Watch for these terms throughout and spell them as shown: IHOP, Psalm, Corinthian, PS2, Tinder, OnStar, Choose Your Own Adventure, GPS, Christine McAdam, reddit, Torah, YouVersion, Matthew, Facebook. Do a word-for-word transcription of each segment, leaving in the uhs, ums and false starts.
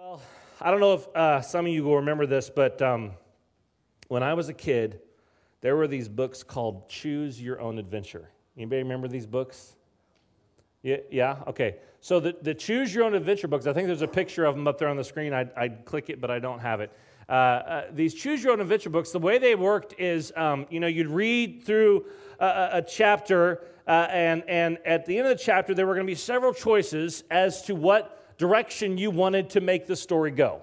Well, I don't know if uh, some of you will remember this, but um, when I was a kid, there were these books called Choose Your Own Adventure. Anybody remember these books? Yeah, yeah? Okay. So the, the Choose Your Own Adventure books, I think there's a picture of them up there on the screen. I'd, I'd click it, but I don't have it. Uh, uh, these Choose Your Own Adventure books, the way they worked is, um, you know, you'd read through a, a chapter, uh, and, and at the end of the chapter, there were going to be several choices as to what direction you wanted to make the story go,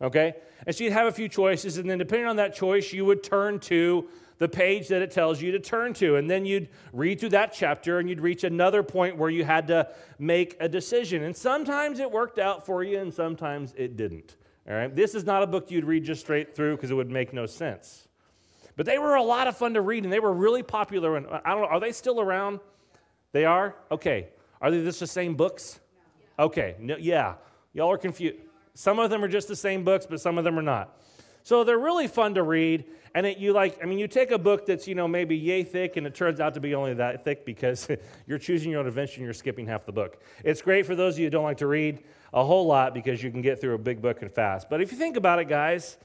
okay? And so you'd have a few choices, and then depending on that choice, you would turn to the page that it tells you to turn to, and then you'd read through that chapter, and you'd reach another point where you had to make a decision. And sometimes it worked out for you, and sometimes it didn't, all right? This is not a book you'd read just straight through because it would make no sense. But they were a lot of fun to read, and they were really popular. And I don't know, are they still around? They are? Okay. Are they just the same books? Okay, no, yeah, y'all are confused. Some of them are just the same books, but some of them are not. So they're really fun to read, and it, you like, I mean, you take a book that's, you know, maybe yay thick, and it turns out to be only that thick because you're choosing your own adventure and you're skipping half the book. It's great for those of you who don't like to read a whole lot because you can get through a big book and fast. But if you think about it, guys,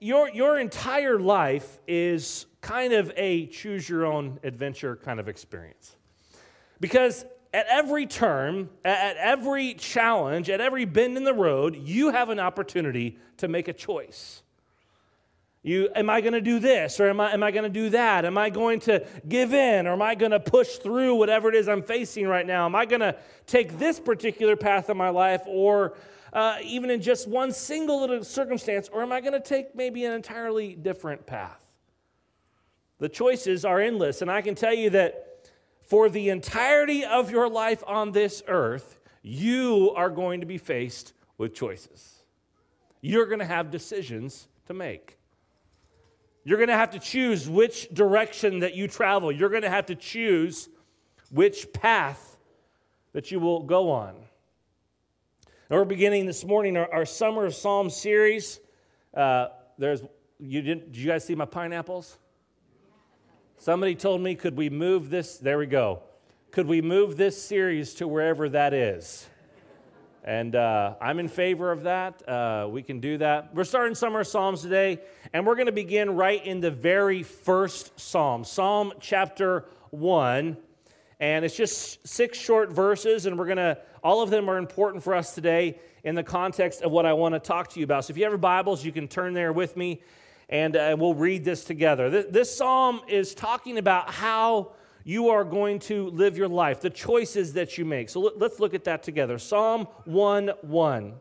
your, your entire life is kind of a choose your own adventure kind of experience because at every turn, at every challenge, at every bend in the road, you have an opportunity to make a choice. You, am I going to do this, or am I, am I going to do that? Am I going to give in, or am I going to push through whatever it is I'm facing right now? Am I going to take this particular path in my life, or uh, even in just one single little circumstance, or am I going to take maybe an entirely different path? The choices are endless, and I can tell you that for the entirety of your life on this earth, you are going to be faced with choices. You're going to have decisions to make. You're going to have to choose which direction that you travel. You're going to have to choose which path that you will go on. Now we're beginning this morning our, our Summer of Psalms series. Uh, there's you didn't? Did you guys see my pineapples? Somebody told me, could we move this, there we go, could we move this series to wherever that is? And uh, I'm in favor of that. Uh, we can do that. We're starting Summer of Psalms today, and we're going to begin right in the very first Psalm, Psalm chapter one. And it's just six short verses, and we're going to, all of them are important for us today in the context of what I want to talk to you about. So if you have your Bibles, you can turn there with me. And uh, we'll read this together. This, this psalm is talking about how you are going to live your life, the choices that you make. So let, let's look at that together. Psalm one one.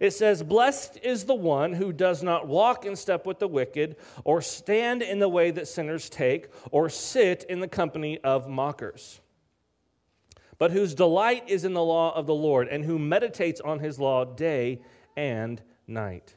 It says, "Blessed is the one who does not walk in step with the wicked, or stand in the way that sinners take, or sit in the company of mockers, but whose delight is in the law of the Lord, and who meditates on his law day and night.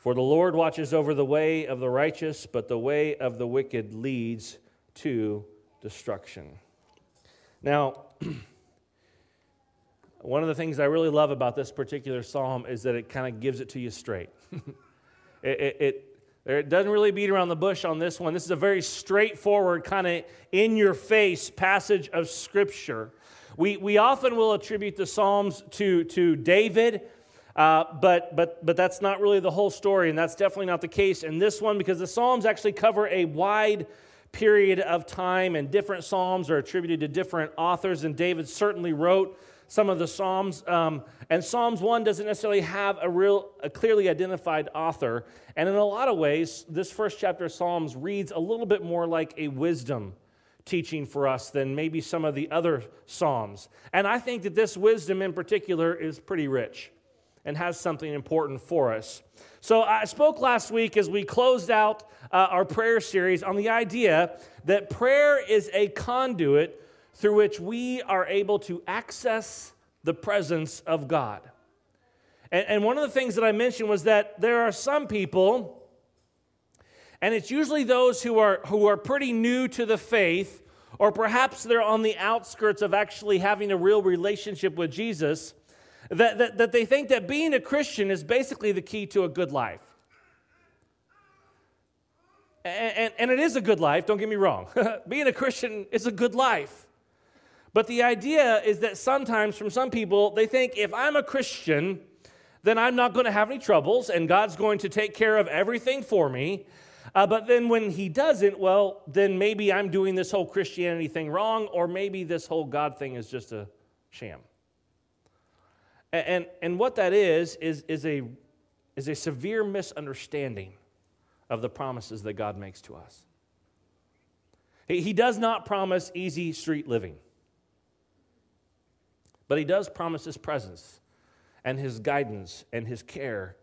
For the Lord watches over the way of the righteous, but the way of the wicked leads to destruction." Now, one of the things I really love about this particular psalm is that it kind of gives it to you straight. it, it, it, it doesn't really beat around the bush on this one. This is a very straightforward, kind of in-your-face passage of Scripture. We, we often will attribute the Psalms to, to David, Uh, but but but that's not really the whole story, and that's definitely not the case in this one, because the Psalms actually cover a wide period of time, and different Psalms are attributed to different authors, and David certainly wrote some of the Psalms. Um, and Psalms one doesn't necessarily have a real, a clearly identified author, and in a lot of ways, this first chapter of Psalms reads a little bit more like a wisdom teaching for us than maybe some of the other Psalms. And I think that this wisdom in particular is pretty rich and has something important for us. So I spoke last week as we closed out uh, our prayer series on the idea that prayer is a conduit through which we are able to access the presence of God. And, and one of the things that I mentioned was that there are some people And it's usually those who are who are pretty new to the faith, or perhaps they're on the outskirts of actually having a real relationship with Jesus, that, that, that they think that being a Christian is basically the key to a good life. And, and, and it is a good life, don't get me wrong. Being a Christian is a good life. But the idea is that sometimes from some people, they think if I'm a Christian, then I'm not going to have any troubles, and God's going to take care of everything for me. Uh, but then when he doesn't, well, then maybe I'm doing this whole Christianity thing wrong, or maybe this whole God thing is just a sham. And, and, and what that is, is, is, a, is a severe misunderstanding of the promises that God makes to us. He, he does not promise easy street living, but he does promise his presence and his guidance and his care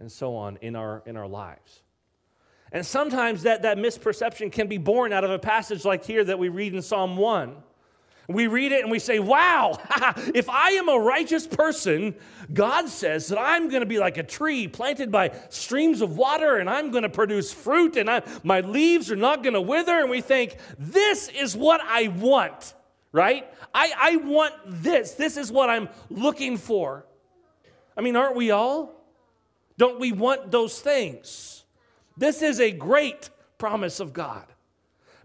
and so on in our, in our lives. And sometimes that, that misperception can be born out of a passage like here that we read in Psalm one. We read it and we say, wow, if I am a righteous person, God says that I'm going to be like a tree planted by streams of water, and I'm going to produce fruit, and I, my leaves are not going to wither. And we think, this is what I want, right? I, I want this. This is what I'm looking for. I mean, aren't we all? Don't we want those things? This is a great promise of God,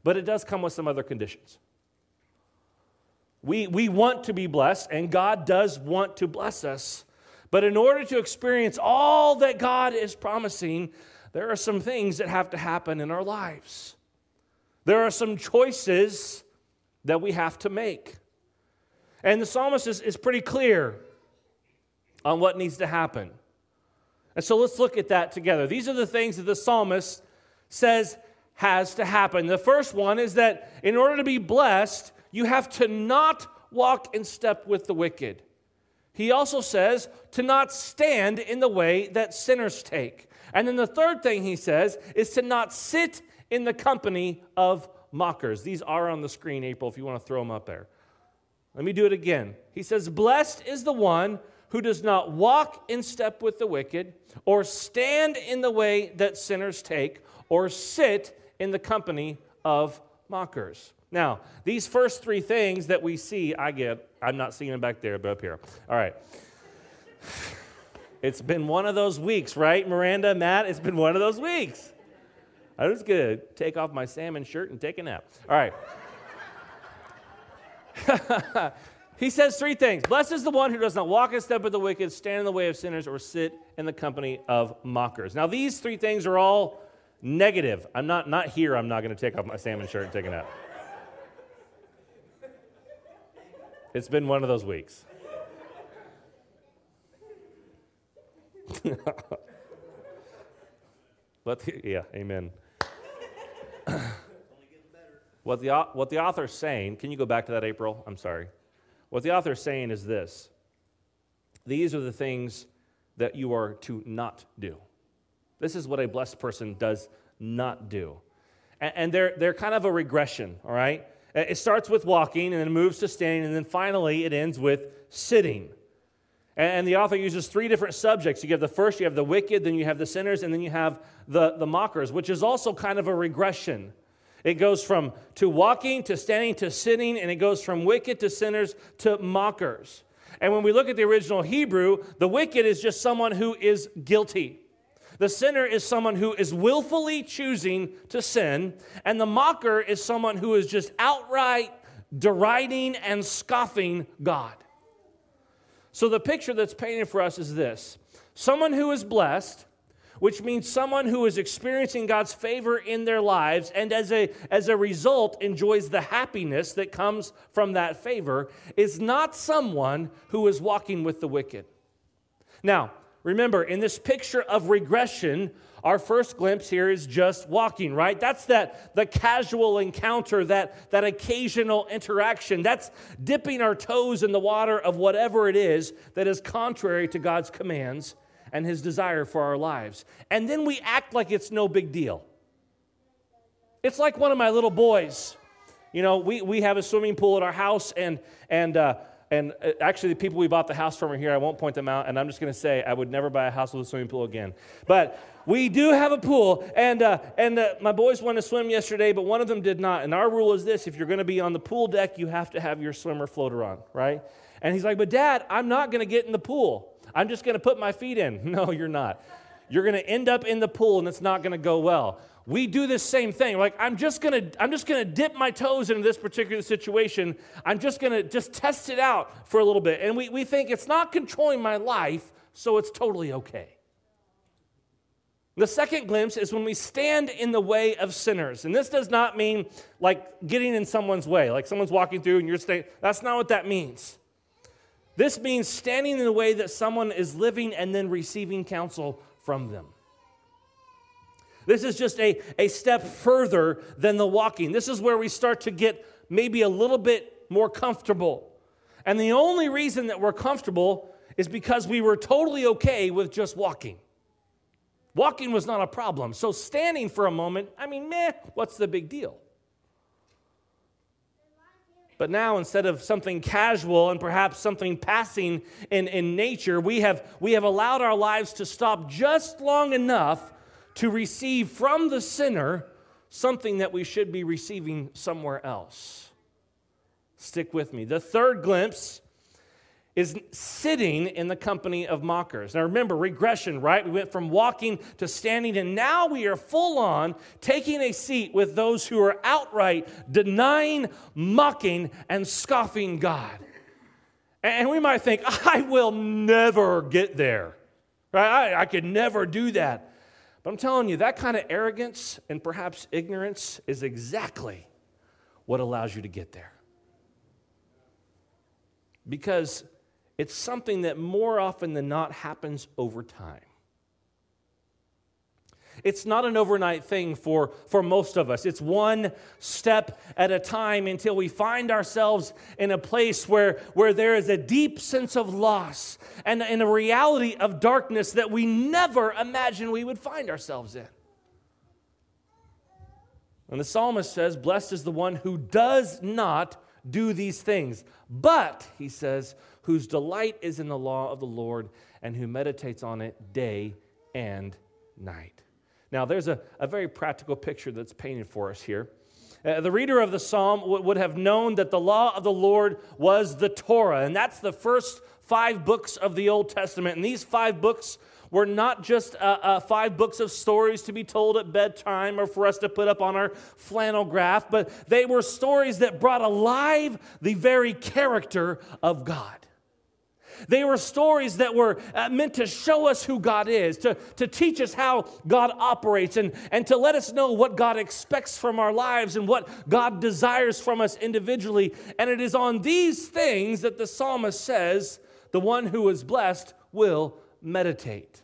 but it does come with some other conditions. We, we want to be blessed, and God does want to bless us, but in order to experience all that God is promising, there are some things that have to happen in our lives. There are some choices that we have to make. And the psalmist is, is pretty clear on what needs to happen. And so let's look at that together. These are the things that the psalmist says has to happen. The first one is that in order to be blessed, you have to not walk in step with the wicked. He also says to not stand in the way that sinners take. And then the third thing he says is to not sit in the company of mockers. These are on the screen, April, if you want to throw them up there. Let me do it again. He says, blessed is the one who does not walk in step with the wicked, or stand in the way that sinners take, or sit in the company of mockers. Now, these first three things that we see, I get, I'm not seeing them back there, but up here. All right. It's been one of those weeks, right, Miranda, Matt? It's been one of those weeks. I was going to take off my salmon shirt and take a nap. All right. He says three things. Blessed is the one who does not walk in step with the wicked, stand in the way of sinners, or sit in the company of mockers. Now, these three things are all negative. I'm not, not here. I'm not going to take off my salmon shirt and take a nap. It's been one of those weeks. But the, yeah, amen. What the, what the author's saying, can you go back to that, April? I'm sorry. What the author is saying is this. These are the things that you are to not do. This is what a blessed person does not do. And, and they're, they're kind of a regression, all right? It starts with walking, and then moves to standing, and then finally it ends with sitting. And, and the author uses three different subjects. You have the first, you have the wicked, then you have the sinners, and then you have the, the mockers, which is also kind of a regression. It goes from to walking, to standing, to sitting, and it goes from wicked to sinners to mockers. And when we look at the original Hebrew, the wicked is just someone who is guilty. The sinner is someone who is willfully choosing to sin, and the mocker is someone who is just outright deriding and scoffing God. So the picture that's painted for us is this. Someone who is blessed, which means someone who is experiencing God's favor in their lives, and as a, as a result enjoys the happiness that comes from that favor, is not someone who is walking with the wicked. Now, remember, in this picture of regression, our first glimpse here is just walking, right? That's that the casual encounter, that, that occasional interaction. That's dipping our toes in the water of whatever it is that is contrary to God's commands and his desire for our lives. And then we act like it's no big deal. It's like one of my little boys. You know, we, we have a swimming pool at our house, and, and uh, And actually, the people we bought the house from are here. I won't point them out, and I'm just going to say I would never buy a house with a swimming pool again. But we do have a pool, and uh, and uh, my boys went to swim yesterday, but one of them did not. And our rule is this: if you're going to be on the pool deck, you have to have your swimmer floater on, right? And he's like, but Dad, I'm not going to get in the pool. I'm just going to put my feet in. No, you're not. You're going to end up in the pool, and it's not going to go well. We do this same thing. Like, I'm just gonna, I'm just gonna dip my toes into this particular situation. I'm just gonna just test it out for a little bit. And we, we think it's not controlling my life, so it's totally okay. The second glimpse is when we stand in the way of sinners. And this does not mean like getting in someone's way, like someone's walking through and you're staying. That's not what that means. This means standing in the way that someone is living and then receiving counsel from them. This is just a, a step further than the walking. This is where we start to get maybe a little bit more comfortable. And the only reason that we're comfortable is because we were totally okay with just walking. Walking was not a problem. So standing for a moment, I mean, meh, what's the big deal? But now, instead of something casual and perhaps something passing in, in nature, we have, we have allowed our lives to stop just long enough to receive from the sinner something that we should be receiving somewhere else. Stick with me. The third glimpse is sitting in the company of mockers. Now remember, regression, right? We went from walking to standing, and now we are full on taking a seat with those who are outright denying, mocking, and scoffing God. And we might think, I will never get there, right? I, I could never do that. I'm telling you, that kind of arrogance and perhaps ignorance is exactly what allows you to get there. Because it's something that more often than not happens over time. It's not an overnight thing for, for most of us. It's one step at a time until we find ourselves in a place where, where there is a deep sense of loss and, and a reality of darkness that we never imagined we would find ourselves in. And the psalmist says, blessed is the one who does not do these things, but, he says, whose delight is in the law of the Lord and who meditates on it day and night. Now, there's a, a very practical picture that's painted for us here. Uh, the reader of the psalm w- would have known that the law of the Lord was the Torah, and that's the first five books of the Old Testament. And these five books were not just uh, uh, five books of stories to be told at bedtime or for us to put up on our flannel graph, but they were stories that brought alive the very character of God. They were stories that were meant to show us who God is, to, to teach us how God operates, and, and to let us know what God expects from our lives and what God desires from us individually. And it is on these things that the psalmist says, the one who is blessed will meditate.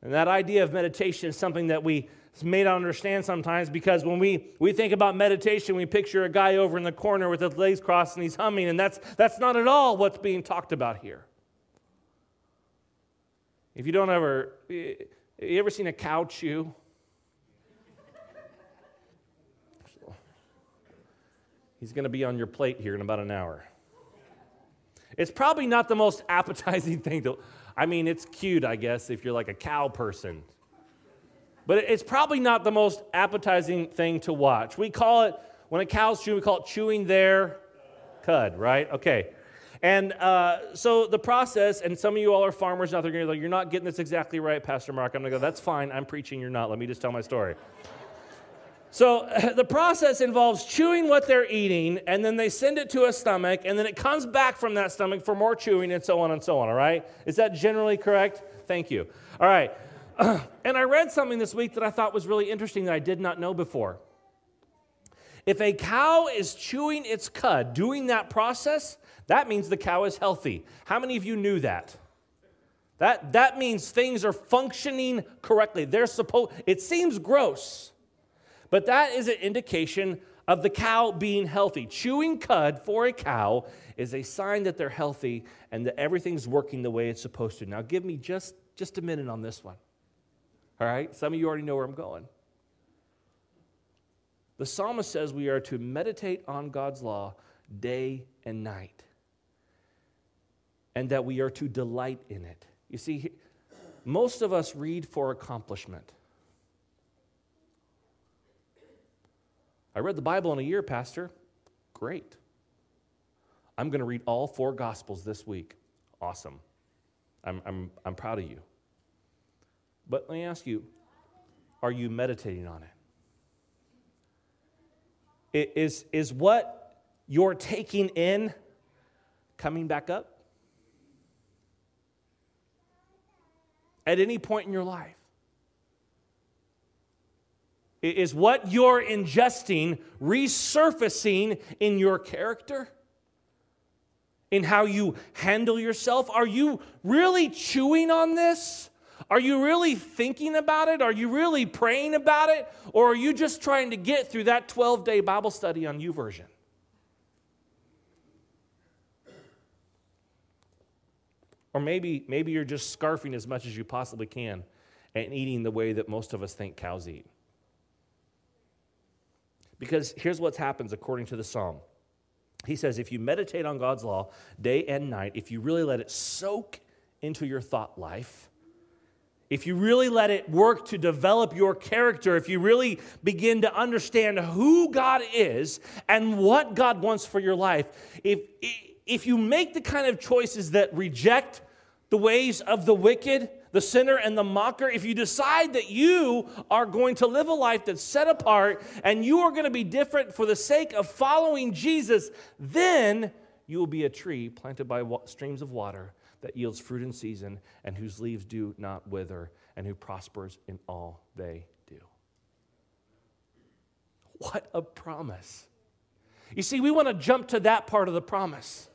And that idea of meditation is something that we may not understand sometimes, because when we, we think about meditation, we picture a guy over in the corner with his legs crossed and he's humming, and that's that's not at all what's being talked about here. If you don't ever, you ever seen a cow chew? He's going to be on your plate here in about an hour. It's probably not the most appetizing thing to, I mean, it's cute, I guess, if you're like a cow person. But it's probably not the most appetizing thing to watch. We call it, when a cow's chewing, we call it chewing their cud, right? Okay. And uh, so the process, and some of you all are farmers out there, you're like, you're not getting this exactly right, Pastor Mark. I'm going to go, that's fine. I'm preaching, you're not. Let me just tell my story. So the process involves chewing what they're eating, and then they send it to a stomach, and then it comes back from that stomach for more chewing, and so on and so on, all right? Is that generally correct? Thank you. All right. And I read something this week that I thought was really interesting that I did not know before. If a cow is chewing its cud, doing that process, that means the cow is healthy. How many of you knew that? That that means things are functioning correctly. They're supposed. It seems gross, but that is an indication of the cow being healthy. Chewing cud for a cow is a sign that they're healthy and that everything's working the way it's supposed to. Now, give me just, just a minute on this one. All right, some of you already know where I'm going. The psalmist says we are to meditate on God's law day and night. and that we are to delight in it. You see, most of us read for accomplishment. I read the Bible in a year, Pastor. Great. I'm going to read all four Gospels this week. Awesome. I'm, I'm, I'm proud of you. But let me ask you, are you meditating on it? it is, is what you're taking in coming back up? At any point in your life? It is what you're ingesting resurfacing in your character? In how you handle yourself? Are you really chewing on this? Are you really thinking about it? Are you really praying about it? Or are you just trying to get through that twelve-day Bible study on YouVersion? Or maybe, maybe you're just scarfing as much as you possibly can and eating the way that most of us think cows eat. Because here's what happens according to the Psalm. He says, if you meditate on God's law day and night, if you really let it soak into your thought life, if you really let it work to develop your character, if you really begin to understand who God is and what God wants for your life, if if you make the kind of choices that reject the ways of the wicked, the sinner, and the mocker, if you decide that you are going to live a life that's set apart and you are going to be different for the sake of following Jesus, then you will be a tree planted by streams of water that yields fruit in season and whose leaves do not wither and who prospers in all they do. What a promise. You see, we want to jump to that part of the promise.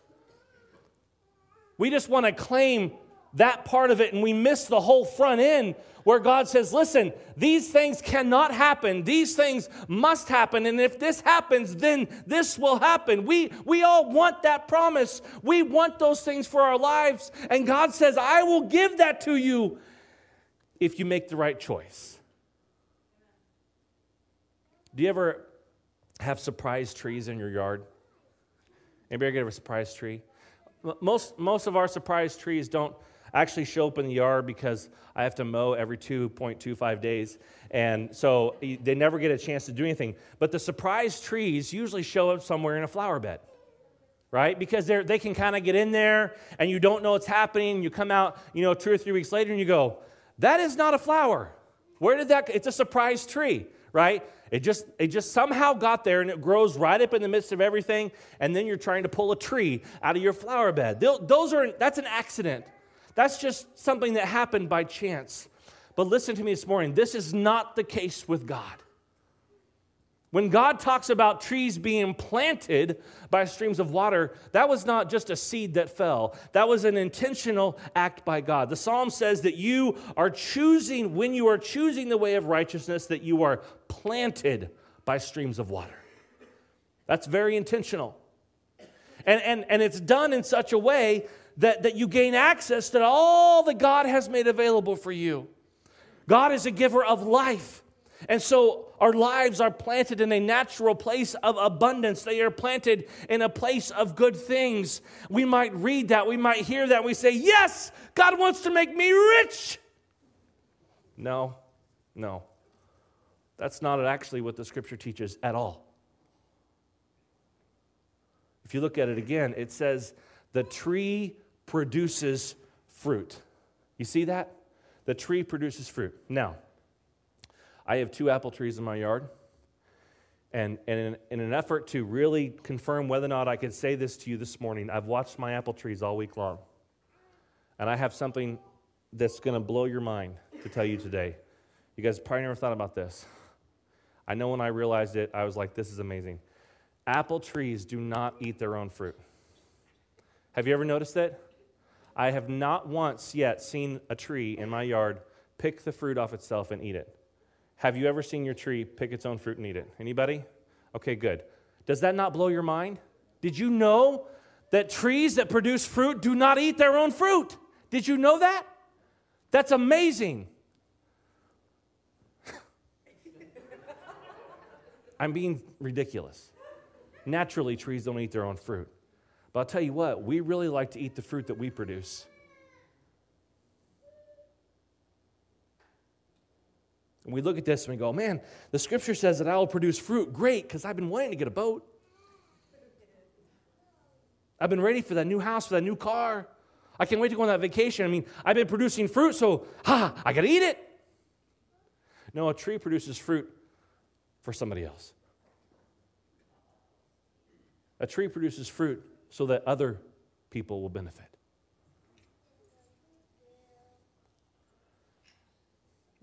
We just want to claim that part of it, and we miss the whole front end where God says, listen, these things cannot happen. These things must happen, and if this happens, then this will happen. We, we all want that promise. We want those things for our lives, and God says, I will give that to you if you make the right choice. Do you ever have surprise trees in your yard? Anybody get a surprise tree? Most, most of our surprise trees don't actually show up in the yard because I have to mow every two point two five days, and so they never get a chance to do anything. But the surprise trees usually show up somewhere in a flower bed, right? Because they they can kind of get in there, and you don't know what's happening, and you come out, you know, two or three weeks later, and you go, that is not a flower. Where did that, it's a surprise tree, right? It just it just somehow got there, and it grows right up in the midst of everything, and then you're trying to pull a tree out of your flower bed. They'll, those are that's an accident. That's just something that happened by chance. But listen to me this morning. This is not the case with God. When God talks about trees being planted by streams of water, that was not just a seed that fell. That was an intentional act by God. The Psalm says that you are choosing, when you are choosing the way of righteousness, that you are planted by streams of water. That's very intentional. And, and, and it's done in such a way that, that you gain access to all that God has made available for you. God is a giver of life. And so our lives are planted in a natural place of abundance. They are planted in a place of good things. We might read that. We might hear that. We say, yes, God wants to make me rich. No, no. That's not actually what the Scripture teaches at all. If you look at it again, it says the tree produces fruit. You see that? The tree produces fruit. Now, I have two apple trees in my yard, and, and in, in an effort to really confirm whether or not I could say this to you this morning, I've watched my apple trees all week long, and I have something that's going to blow your mind to tell you today. You guys probably never thought about this. I know when I realized it, I was like, this is amazing. Apple trees do not eat their own fruit. Have you ever noticed that? I have not once yet seen a tree in my yard pick the fruit off itself and eat it. Have you ever seen your tree pick its own fruit and eat it? Anybody? Okay, good. Does that not blow your mind? Did you know that trees that produce fruit do not eat their own fruit? Did you know that? That's amazing. I'm being ridiculous. Naturally, trees don't eat their own fruit. But I'll tell you what, we really like to eat the fruit that we produce. And we look at this and we go, man, the scripture says that I will produce fruit. Great, because I've been wanting to get a boat. I've been ready for that new house, for that new car. I can't wait to go on that vacation. I mean, I've been producing fruit, so, ha, I got to eat it. No, a tree produces fruit for somebody else. A tree produces fruit so that other people will benefit.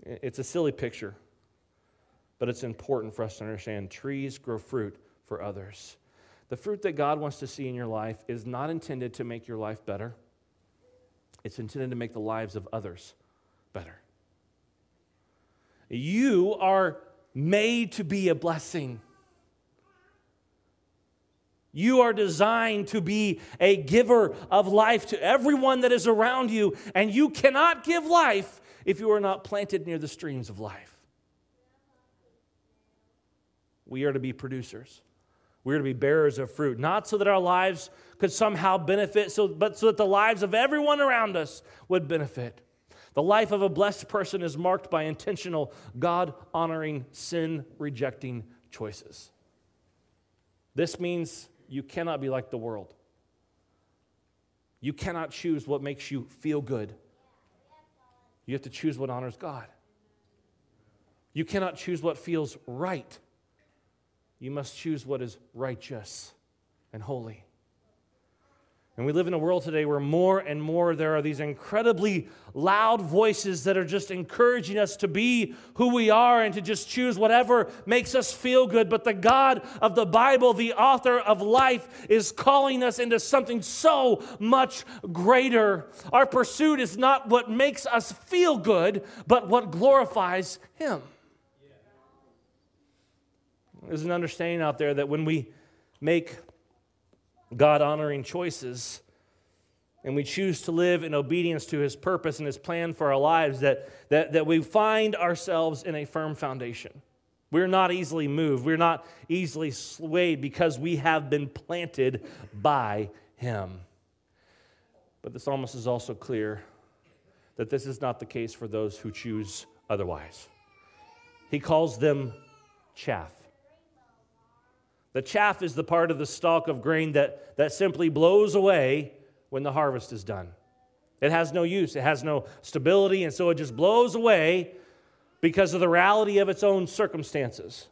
It's a silly picture, but it's important for us to understand. Trees grow fruit for others. The fruit that God wants to see in your life is not intended to make your life better. It's intended to make the lives of others better. You are made to be a blessing. You are designed to be a giver of life to everyone that is around you, and you cannot give life if you are not planted near the streams of life. We are to be producers. We are to be bearers of fruit, not so that our lives could somehow benefit, so, but so that the lives of everyone around us would benefit. The life of a blessed person is marked by intentional, God-honoring, sin-rejecting choices. This means you cannot be like the world. You cannot choose what makes you feel good. You have to choose what honors God. You cannot choose what feels right. You must choose what is righteous and holy. And we live in a world today where more and more there are these incredibly loud voices that are just encouraging us to be who we are and to just choose whatever makes us feel good. But the God of the Bible, the author of life, is calling us into something so much greater. Our pursuit is not what makes us feel good, but what glorifies Him. There's an understanding out there that when we make God-honoring choices, and we choose to live in obedience to His purpose and His plan for our lives, that, that, that we find ourselves in a firm foundation. We're not easily moved. We're not easily swayed because we have been planted by Him. But the psalmist is also clear that this is not the case for those who choose otherwise. He calls them chaff. The chaff is the part of the stalk of grain that, that simply blows away when the harvest is done. It has no use. It has no stability, and so it just blows away because of the reality of its own circumstances.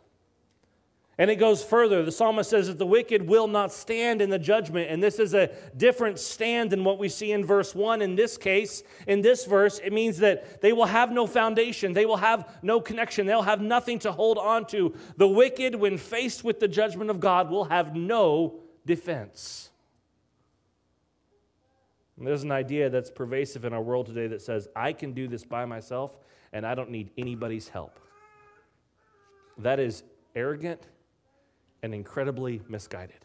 And it goes further. The psalmist says that the wicked will not stand in the judgment, and this is a different stand than what we see in verse one. In this case, in this verse, it means that they will have no foundation. They will have no connection. They'll have nothing to hold on to. The wicked, when faced with the judgment of God, will have no defense. And there's an idea that's pervasive in our world today that says, I can do this by myself, and I don't need anybody's help. That is arrogant and incredibly misguided.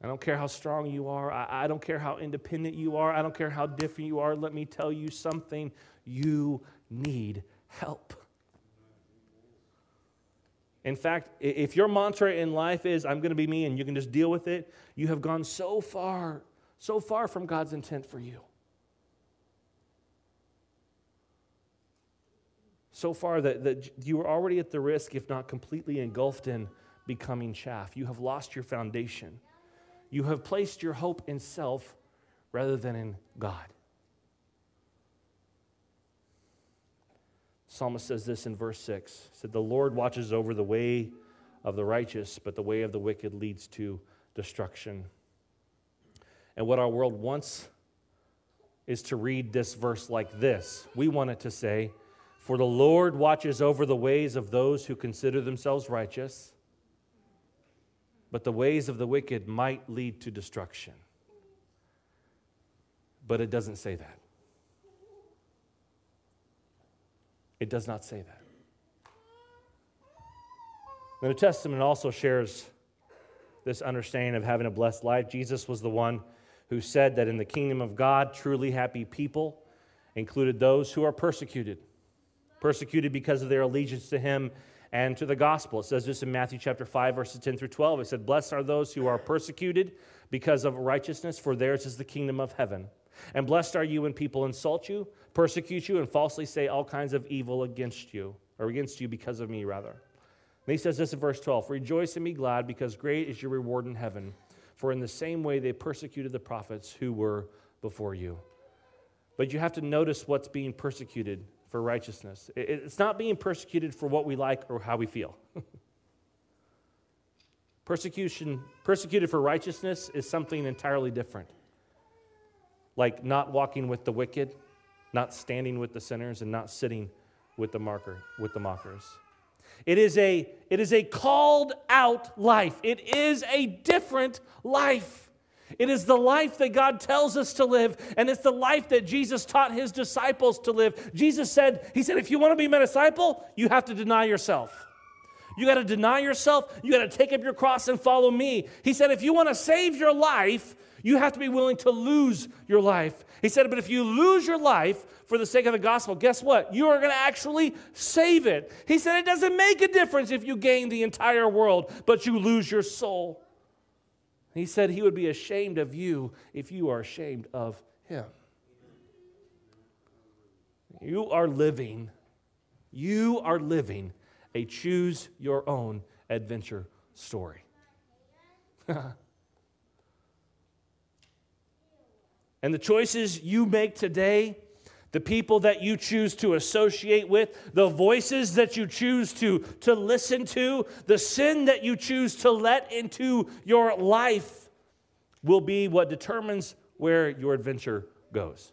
I don't care how strong you are. I, I don't care how independent you are. I don't care how different you are. Let me tell you something. You need help. In fact, if your mantra in life is, I'm going to be me and you can just deal with it, you have gone so far, so far from God's intent for you. So far that, that you are already at the risk, if not completely engulfed in, becoming chaff. You have lost your foundation. You have placed your hope in self rather than in God. The psalmist says this in verse six. He said, the Lord watches over the way of the righteous, but the way of the wicked leads to destruction. And what our world wants is to read this verse like this. We want it to say, for the Lord watches over the ways of those who consider themselves righteous, but the ways of the wicked might lead to destruction. But it doesn't say that. It does not say that. The New Testament also shares this understanding of having a blessed life. Jesus was the one who said that in the kingdom of God, truly happy people included those who are persecuted, persecuted because of their allegiance to him and to the gospel. It says this in Matthew chapter five, verses ten through twelve. It said, "Blessed are those who are persecuted because of righteousness, for theirs is the kingdom of heaven. And blessed are you when people insult you, persecute you, and falsely say all kinds of evil against you, or against you because of me, rather." And he says this in verse twelve, "Rejoice and be glad, because great is your reward in heaven. For in the same way they persecuted the prophets who were before you." But you have to notice what's being persecuted for righteousness. It's not being persecuted for what we like or how we feel. Persecution, persecuted for righteousness is something entirely different. Like not walking with the wicked, not standing with the sinners, and not sitting with the marker, with the mockers. It is a, it is a called out life. It is a different life. It is the life that God tells us to live, and it's the life that Jesus taught his disciples to live. Jesus said, he said, if you want to be my disciple, you have to deny yourself. You got to deny yourself. You got to take up your cross and follow me. He said, if you want to save your life, you have to be willing to lose your life. He said, but if you lose your life for the sake of the gospel, guess what? You are going to actually save it. He said, it doesn't make a difference if you gain the entire world, but you lose your soul. He said he would be ashamed of you if you are ashamed of him. You are living, you are living a choose your own adventure story. And the choices you make today, the people that you choose to associate with, the voices that you choose to, to listen to, the sin that you choose to let into your life will be what determines where your adventure goes.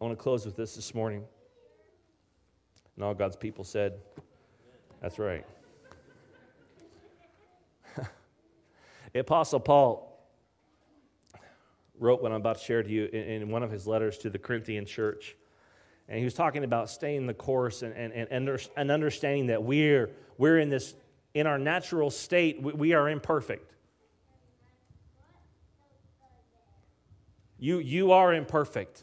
I want to close with this this morning. And all God's people said, that's right. The Apostle Paul wrote what I'm about to share to you in one of his letters to the Corinthian church. And he was talking about staying the course and, and, and, under, and understanding that we're, we're in this, in our natural state, we, we are imperfect. You, you are imperfect.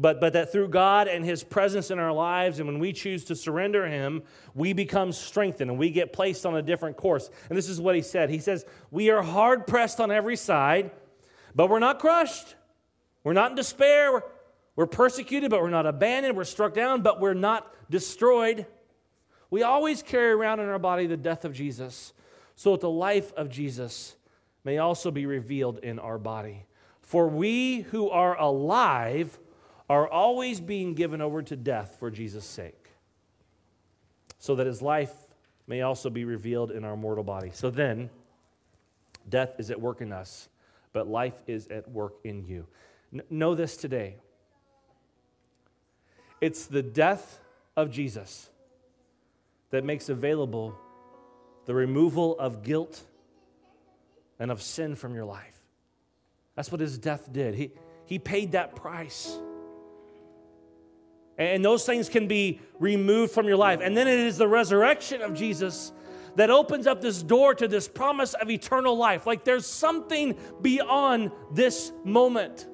But, but that through God and his presence in our lives, and when we choose to surrender him, we become strengthened and we get placed on a different course. And this is what he said. He says, we are hard pressed on every side, but we're not crushed. We're not in despair. We're, we're persecuted, but we're not abandoned. We're struck down, but we're not destroyed. We always carry around in our body the death of Jesus, so that the life of Jesus may also be revealed in our body. For we who are alive are always being given over to death for Jesus' sake, so that his life may also be revealed in our mortal body. So then, death is at work in us, but life is at work in you. N- know this today. It's the death of Jesus that makes available the removal of guilt and of sin from your life. That's what his death did. He, he paid that price. And those things can be removed from your life. And then it is the resurrection of Jesus that opens up this door to this promise of eternal life. Like there's something beyond this moment.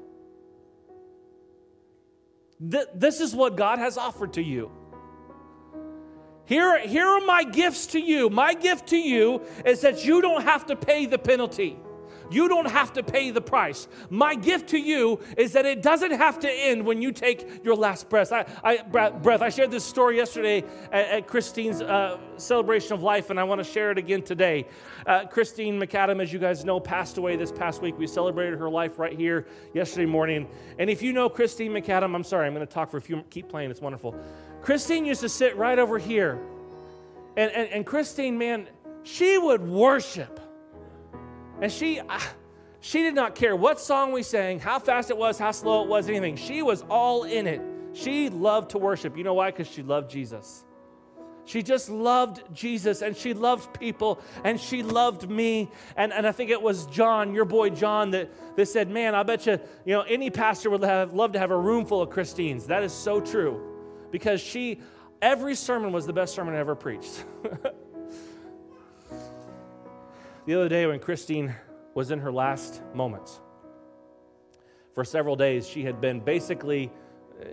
Th- this is what God has offered to you. Here, here are my gifts to you. My gift to you is that you don't have to pay the penalty. You don't have to pay the price. My gift to you is that it doesn't have to end when you take your last breath. I, I, breath. I shared this story yesterday at, at Christine's uh, celebration of life, and I want to share it again today. Uh, Christine McAdam, as you guys know, passed away this past week. We celebrated her life right here yesterday morning. And if you know Christine McAdam, I'm sorry, I'm going to talk for a few, keep playing, it's wonderful. Christine used to sit right over here. And, and, and Christine, man, she would worship. And she she did not care what song we sang, how fast it was, how slow it was, anything. She was all in it. She loved to worship. You know why? Because she loved Jesus. She just loved Jesus, and she loved people, and she loved me. And, and I think it was John, your boy John, that, that said, man, I bet you, you know, any pastor would have, love to have a room full of Christines. That is so true. Because she, every sermon was the best sermon I ever preached. The other day when Christine was in her last moments, for several days, she had been basically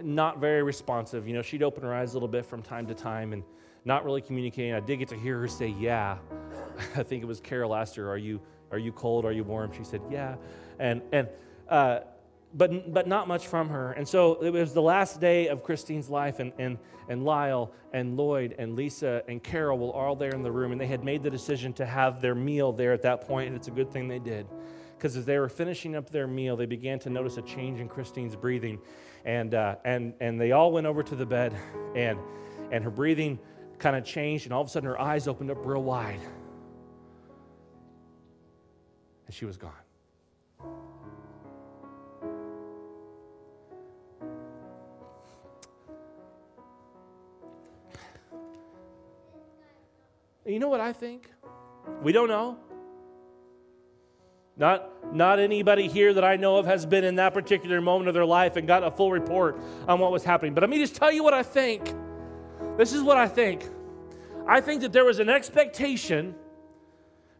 not very responsive. You know, she'd open her eyes a little bit from time to time and not really communicating. I did get to hear her say, yeah. I think it was Carol asked her, are you, are you cold? Are you warm? She said, yeah. And, and uh, but but not much from her. And so it was the last day of Christine's life, and, and, and Lyle and Lloyd and Lisa and Carol were all there in the room, and they had made the decision to have their meal there at that point, and it's a good thing they did. Because as they were finishing up their meal, they began to notice a change in Christine's breathing. And uh, and and they all went over to the bed, and and her breathing kind of changed, and all of a sudden her eyes opened up real wide. And she was gone. You know what I think? We don't know. Not, not anybody here that I know of has been in that particular moment of their life and got a full report on what was happening. But let me just tell you what I think. This is what I think. I think that there was an expectation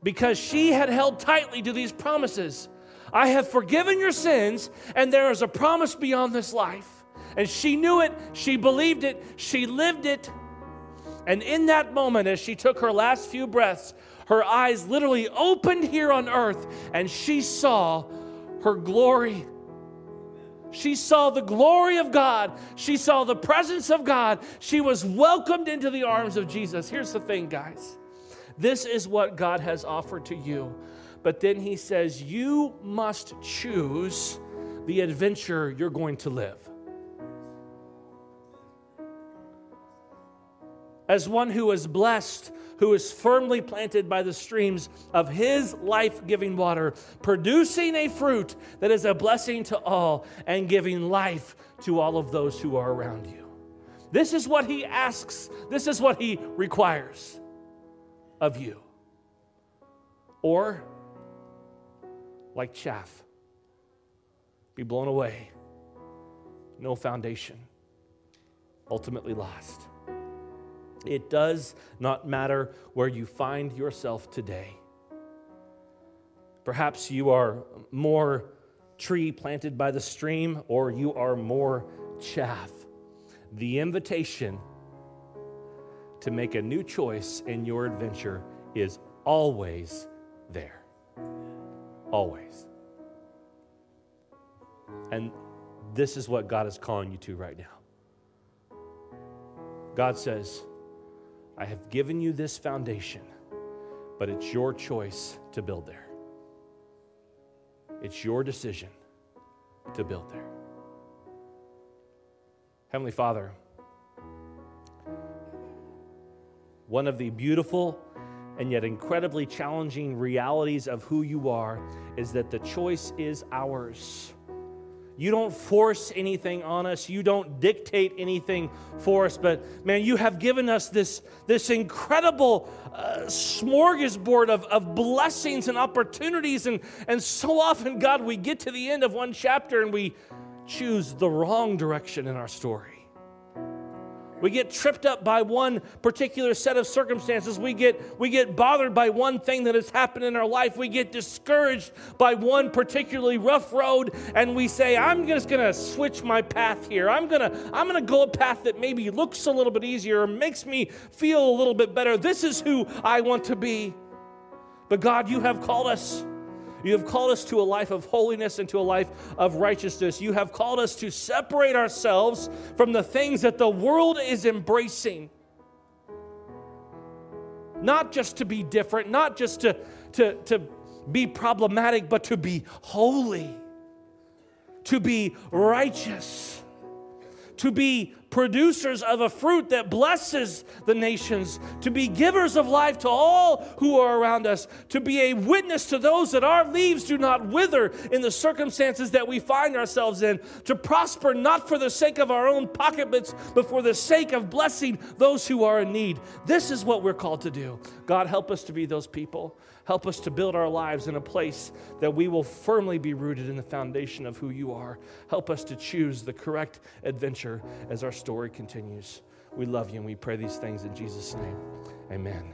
because she had held tightly to these promises. I have forgiven your sins, and there is a promise beyond this life. And she knew it. She believed it. She lived it. And in that moment, as she took her last few breaths, her eyes literally opened here on earth, and she saw her glory. She saw the glory of God. She saw the presence of God. She was welcomed into the arms of Jesus. Here's the thing, guys. This is what God has offered to you. But then he says, you must choose the adventure you're going to live. As one who is blessed, who is firmly planted by the streams of his life-giving water, producing a fruit that is a blessing to all and giving life to all of those who are around you. This is what he asks. This is what he requires of you. Or, like chaff, be blown away, no foundation, ultimately lost. It does not matter where you find yourself today. Perhaps you are more tree planted by the stream, or you are more chaff. The invitation to make a new choice in your adventure is always there. Always. And this is what God is calling you to right now. God says, I have given you this foundation, but it's your choice to build there. It's your decision to build there. Heavenly Father, one of the beautiful and yet incredibly challenging realities of who you are is that the choice is ours. You don't force anything on us. You don't dictate anything for us. But, man, you have given us this, this incredible uh, smorgasbord of, of blessings and opportunities. And, and so often, God, we get to the end of one chapter and we choose the wrong direction in our story. We get tripped up by one particular set of circumstances. We get, we get bothered by one thing that has happened in our life. We get discouraged by one particularly rough road, and we say, I'm just going to switch my path here. I'm going to I'm gonna go a path that maybe looks a little bit easier or makes me feel a little bit better. This is who I want to be. But God, you have called us. You have called us to a life of holiness and to a life of righteousness. You have called us to separate ourselves from the things that the world is embracing. Not just to be different, not just to, to, to be problematic, but to be holy, to be righteous, to be producers of a fruit that blesses the nations, to be givers of life to all who are around us, to be a witness to those that our leaves do not wither in the circumstances that we find ourselves in, to prosper not for the sake of our own pocketbooks, but for the sake of blessing those who are in need. This is what we're called to do. God, help us to be those people. Help us to build our lives in a place that we will firmly be rooted in the foundation of who you are. Help us to choose the correct adventure as our story continues. We love you, and we pray these things in Jesus' name. Amen.